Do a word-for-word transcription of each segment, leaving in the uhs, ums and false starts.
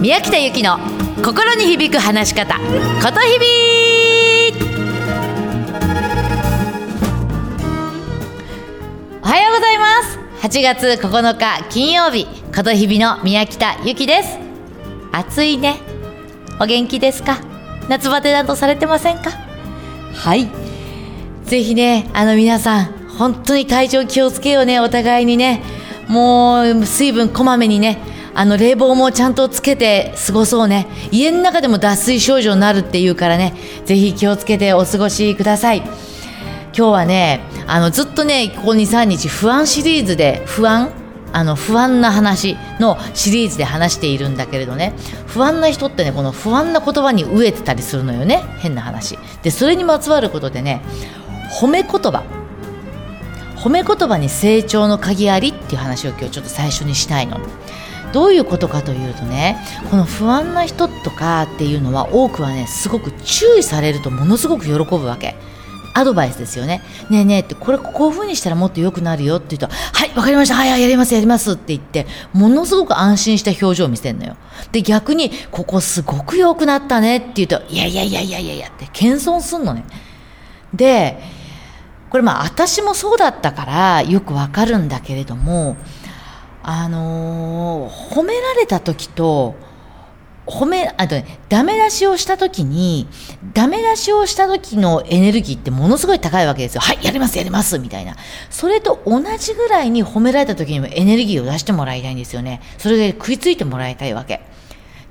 宮北由紀の心に響く話し方、ことひび。おはようございます。はちがつここのか金曜日、ことひびの宮北由紀です。暑いね。お元気ですか？夏バテなどされてませんか？はい。ぜひね、あの皆さん本当に体調気をつけようね、お互いにね。もう水分こまめにね、あの冷房もちゃんとつけて過ごそうね。家の中でも脱水症状になるっていうからね、ぜひ気をつけてお過ごしください。今日はね、あのずっとねここにさんにち不安シリーズで不安あの不安な話のシリーズで話しているんだけれどね、不安な人ってね、この不安な言葉に飢えてたりするのよね。変な話で、それにまつわることでね、褒め言葉褒め言葉に成長の鍵ありっていう話を今日ちょっと最初にしたいの。どういうことかというとね、この不安な人とかっていうのは多くはね、すごく注意されるとものすごく喜ぶわけ。アドバイスですよね。ねえねえって、これこういう風にしたらもっと良くなるよって言うと、はいわかりました、はい、はい、やりますやりますって言って、ものすごく安心した表情を見せるのよ。で逆にここすごく良くなったねって言うと、いやいやいやいやいやいやって謙遜すんのね。でこれまあ私もそうだったからよくわかるんだけれども、あのー、褒められた時と褒めあと、ね、ダメ出しをした時にダメ出しをした時のエネルギーってものすごい高いわけですよ。はいやりますやりますみたいな。それと同じぐらいに褒められた時にもエネルギーを出してもらいたいんですよね。それで食いついてもらいたいわけ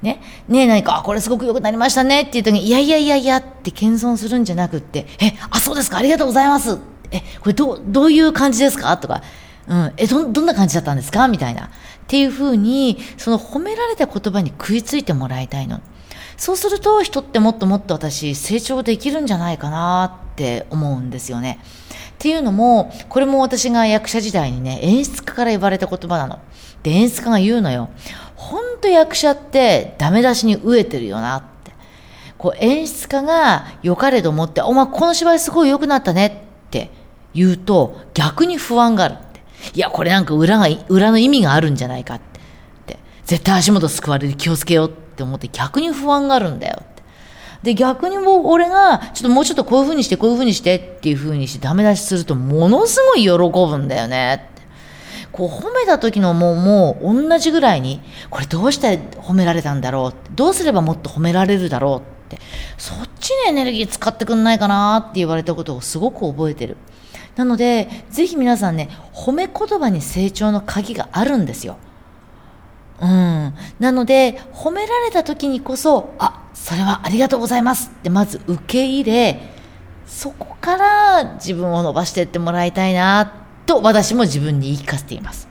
ね。ねえ何かこれすごく良くなりましたねって言った時に、いやいやいやいやって謙遜するんじゃなくって、えあそうですかありがとうございます、えこれどうどういう感じですかとか、うん、え ど, どんな感じだったんですかみたいなっていう風に、その褒められた言葉に食いついてもらいたいの。そうすると人ってもっともっと私成長できるんじゃないかなって思うんですよね。っていうのも、これも私が役者時代にね、演出家から言われた言葉なの。で演出家が言うのよ、ほんと役者ってダメ出しに飢えてるよなって。こう演出家が良かれと思って、お前この芝居すごい良くなったねって言うと逆に不安がある。いやこれなんか裏が裏の意味があるんじゃないかって、絶対足元すくわれる気をつけようって思って逆に不安があるんだよって。で逆に俺がちょっともうちょっとこういう風にしてこういう風にしてっていう風にしてダメ出しするとものすごい喜ぶんだよねって。こう褒めた時のもうもう同じぐらいに、これどうして褒められたんだろうって、どうすればもっと褒められるだろうって、そっちにエネルギー使ってくんないかなって言われたことをすごく覚えてる。なのでぜひ皆さんね、褒め言葉に成長の鍵があるんですよ。うん、なので褒められた時にこそ、あ、それはありがとうございますってまず受け入れ、そこから自分を伸ばしていってもらいたいなと私も自分に言い聞かせています。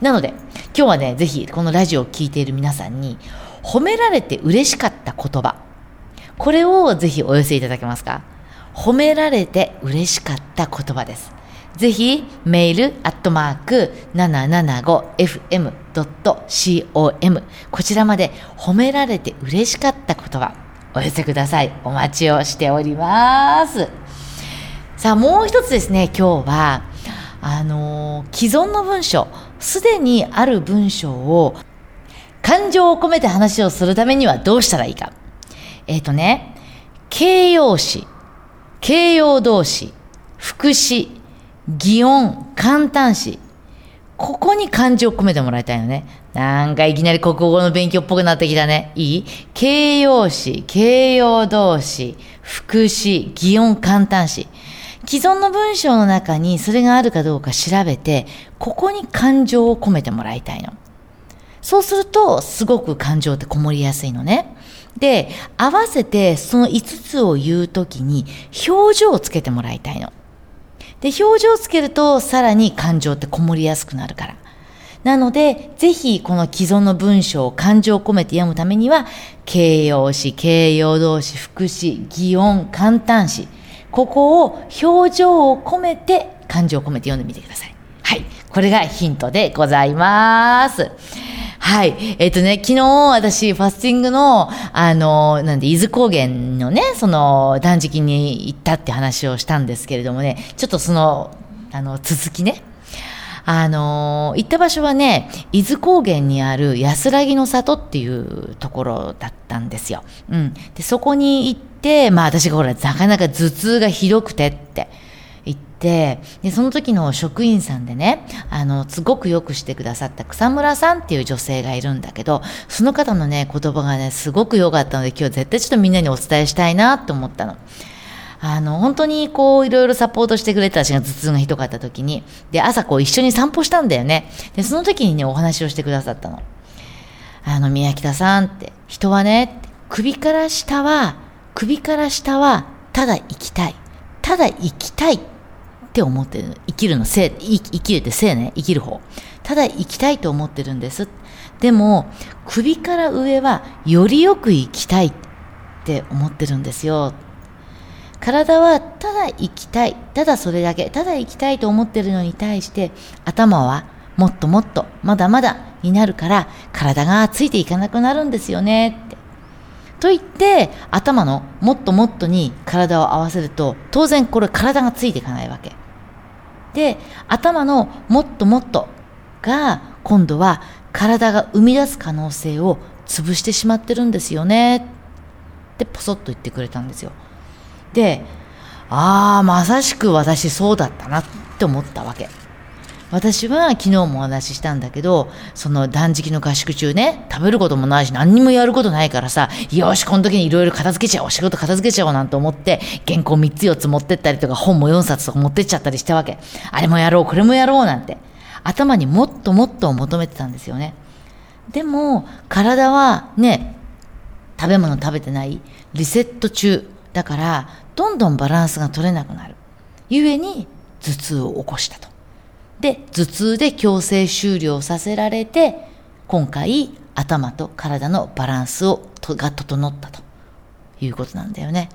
なので今日はね、ぜひこのラジオを聞いている皆さんに、褒められて嬉しかった言葉、これをぜひお寄せいただけますか。褒められて嬉しかった言葉です。ぜひメールアットマーク ななななごエフエムドットコム こちらまで褒められて嬉しかった言葉お寄せください。お待ちをしております。さあもう一つですね、今日はあのー、既存の文章、すでにある文章を感情を込めて話をするためにはどうしたらいいか。えっとね、形容詞、形容動詞、副詞、擬音、簡単詞、ここに漢字を込めてもらいたいのね。なんかいきなり国語の勉強っぽくなってきたね。いい？形容詞、形容動詞、副詞、擬音、簡単詞、既存の文章の中にそれがあるかどうか調べて、ここに感情を込めてもらいたいの。そうするとすごく感情ってこもりやすいのね。で、合わせてそのいつつを言うときに表情をつけてもらいたいの。で、表情をつけるとさらに感情ってこもりやすくなるから。なので、ぜひこの既存の文章を感情を込めて読むためには、形容詞、形容動詞、副詞、擬音、簡単詞、ここを表情を込めて、感情を込めて読んでみてください。はい、これがヒントでございます。はい。えっとね、昨日私、ファスティングの、あの、なんで、伊豆高原のね、その、断食に行ったって話をしたんですけれどもね、ちょっとその、あの、続きね。あのー、行った場所はね、伊豆高原にある安らぎの里っていうところだったんですよ。うん。で、そこに行って、まあ私がほら、なかなか頭痛がひどくてって言って、で、その時の職員さんでね、あの、すごくよくしてくださった草村さんっていう女性がいるんだけど、その方のね、言葉がね、すごく良かったので、今日絶対ちょっとみんなにお伝えしたいなと思ったの。あの、本当にこう、いろいろサポートしてくれた私が頭痛がひどかった時に、で、朝こう一緒に散歩したんだよね。で、その時にね、お話をしてくださったの。あの、宮北さんって、人はね、首から下は、首から下は、ただ生きたい。ただ生きたいって思ってるの。生きるの、生、生きるって生ね、生きる方。ただ生きたいと思ってるんです。でも、首から上は、よりよく生きたいって思ってるんですよ。体はただ生きたい、ただそれだけ、ただ生きたいと思ってるのに対して、頭はもっともっと、まだまだになるから、体がついていかなくなるんですよねって。と言って、頭のもっともっとに体を合わせると、当然これ体がついていかないわけ。で、頭のもっともっとが、今度は体が生み出す可能性を潰してしまってるんですよねってポソッと言ってくれたんですよ。で、ああ、まさしく私そうだったなって思ったわけ。私は昨日もお話ししたんだけど、その断食の合宿中ね、食べることもないし何にもやることないからさ、よしこの時にいろいろ片付けちゃおう、仕事片付けちゃおうなんて思って原稿みっつよっつ持ってったりとか、本もよんさつとか持ってっちゃったりしたわけ。あれもやろうこれもやろうなんて頭にもっともっと求めてたんですよね。でも体はね、食べ物食べてない、リセット中だから、どんどんバランスが取れなくなる。ゆえに、頭痛を起こしたと。で、頭痛で強制終了させられて、今回、頭と体のバランスをとが整ったということなんだよね。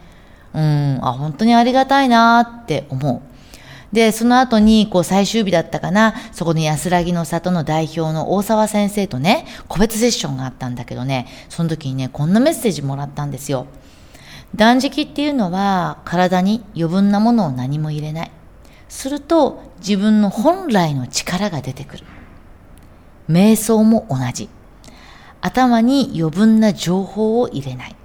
うーん、あ、本当にありがたいなーって思う。で、その後に、こう、最終日だったかな、そこの安らぎの里の代表の大沢先生とね、個別セッションがあったんだけどね、その時にね、こんなメッセージもらったんですよ。断食っていうのは体に余分なものを何も入れない。すると自分の本来の力が出てくる。瞑想も同じ。頭に余分な情報を入れない。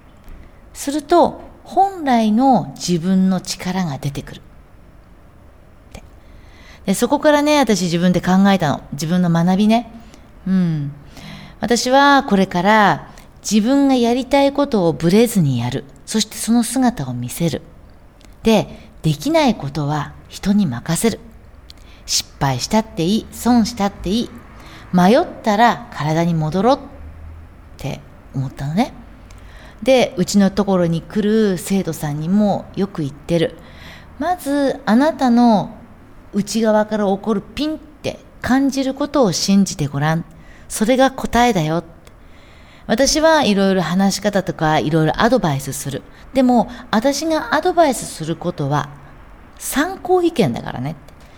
すると本来の自分の力が出てくる。で、そこからね、私自分で考えたの。自分の学びね。うん。私はこれから自分がやりたいことをブレずにやる。そしてその姿を見せる。で、できないことは人に任せる。失敗したっていい、損したっていい。迷ったら体に戻ろうって思ったのね。で、うちのところに来る生徒さんにもよく言ってる。まずあなたの内側から起こるピンって感じることを信じてごらん。それが答えだよ。私はいろいろ話し方とかいろいろアドバイスする。でも私がアドバイスすることは参考意見だからね。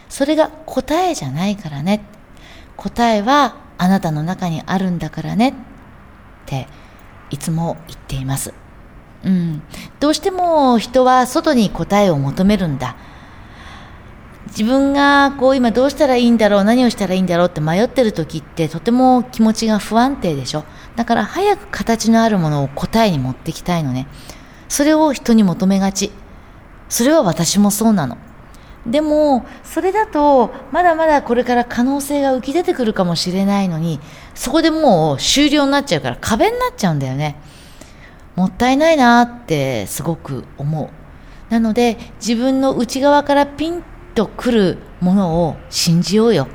それが答えじゃないからね。答えはあなたの中にあるんだからねっていつも言っています。うん。どうしても人は外に答えを求めるんだ。自分がこう今どうしたらいいんだろう、何をしたらいいんだろうって迷ってる時ってとても気持ちが不安定でしょ。だから早く形のあるものを答えに持ってきたいのね。それを人に求めがち。それは私もそうなの。でもそれだとまだまだこれから可能性が浮き出てくるかもしれないのに、そこでもう終了になっちゃうから壁になっちゃうんだよね。もったいないなってすごく思う。なので自分の内側からピンと来るものを信じようよ。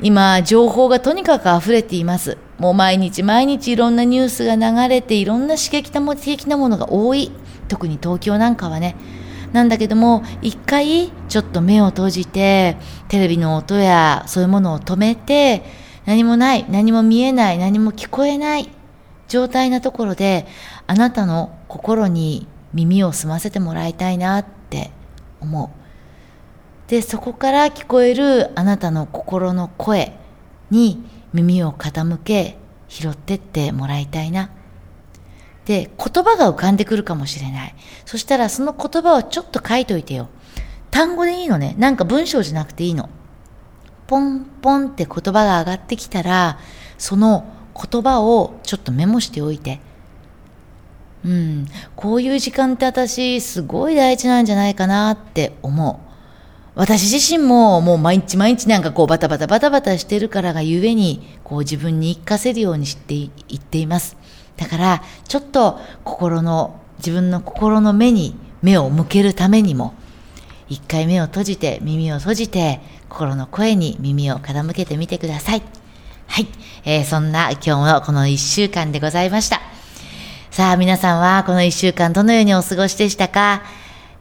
今情報がとにかく溢れています。もう毎日毎日いろんなニュースが流れて、いろんな刺激的なものが多い。特に東京なんかはね。なんだけども、一回ちょっと目を閉じて、テレビの音やそういうものを止めて、何もない、何も見えない、何も聞こえない状態なところで、あなたの心に耳を澄ませてもらいたいなって思う。で、そこから聞こえるあなたの心の声に耳を傾け、拾ってってもらいたいな。で、言葉が浮かんでくるかもしれない。そしたらその言葉をちょっと書いといてよ。単語でいいのね。なんか文章じゃなくていいの。ポンポンって言葉が上がってきたら、その言葉をちょっとメモしておいて、うん、こういう時間って私すごい大事なんじゃないかなって思う。私自身ももう毎日毎日なんかこうバタバタバタバタしてるからがゆえに、こう自分に言い聞かせるようにしていっています。だからちょっと心の、自分の心の目に目を向けるためにも、一回目を閉じて耳を閉じて心の声に耳を傾けてみてください。はい、えー、そんな今日のこの一週間でございました。さあ皆さんはこの一週間どのようにお過ごしでしたか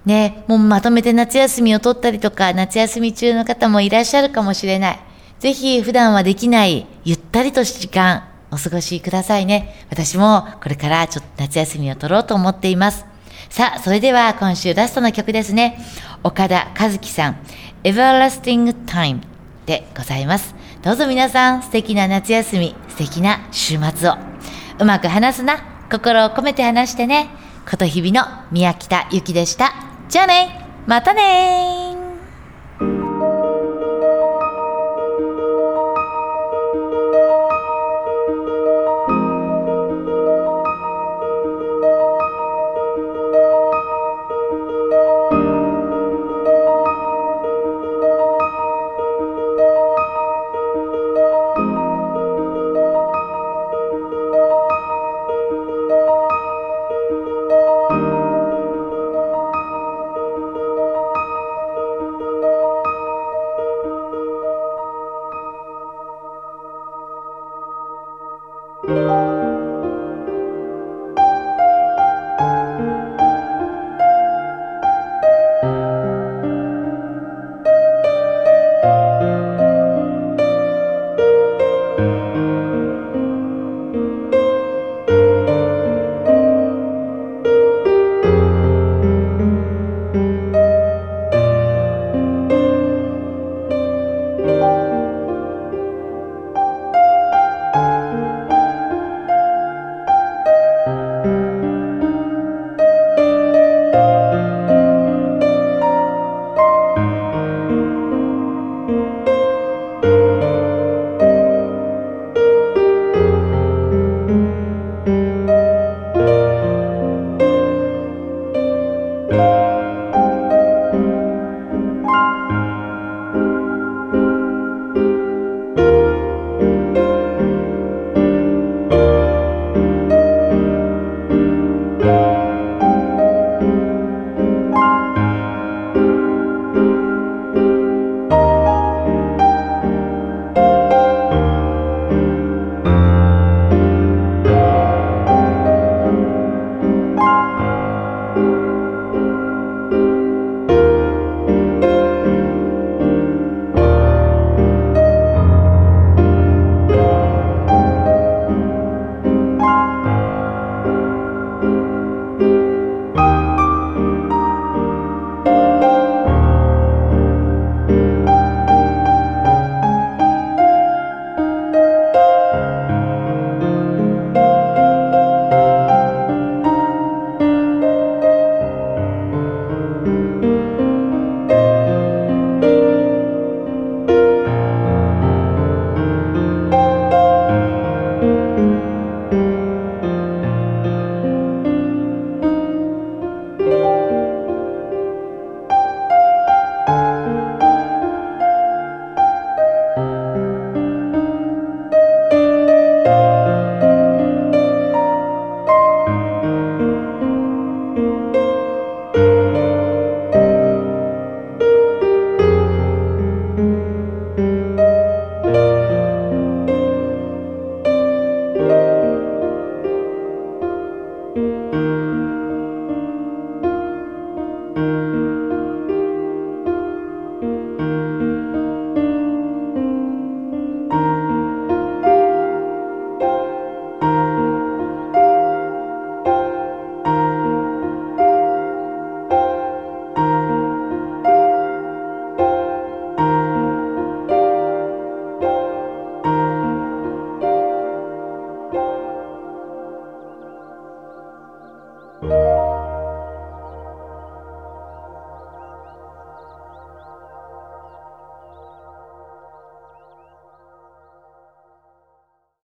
ね。もうまとめて夏休みを取ったりとか、夏休み中の方もいらっしゃるかもしれない。ぜひ普段はできないゆったりとした時間お過ごしくださいね。私もこれからちょっと夏休みを取ろうと思っています。さあそれでは今週ラストの曲ですね。岡田和樹さん、 Everlasting Time でございます。どうぞ皆さん素敵な夏休み、素敵な週末を。うまく話すな、心を込めて話してね。ことひびの宮北ゆきでした。じゃあね、またね。Thank you.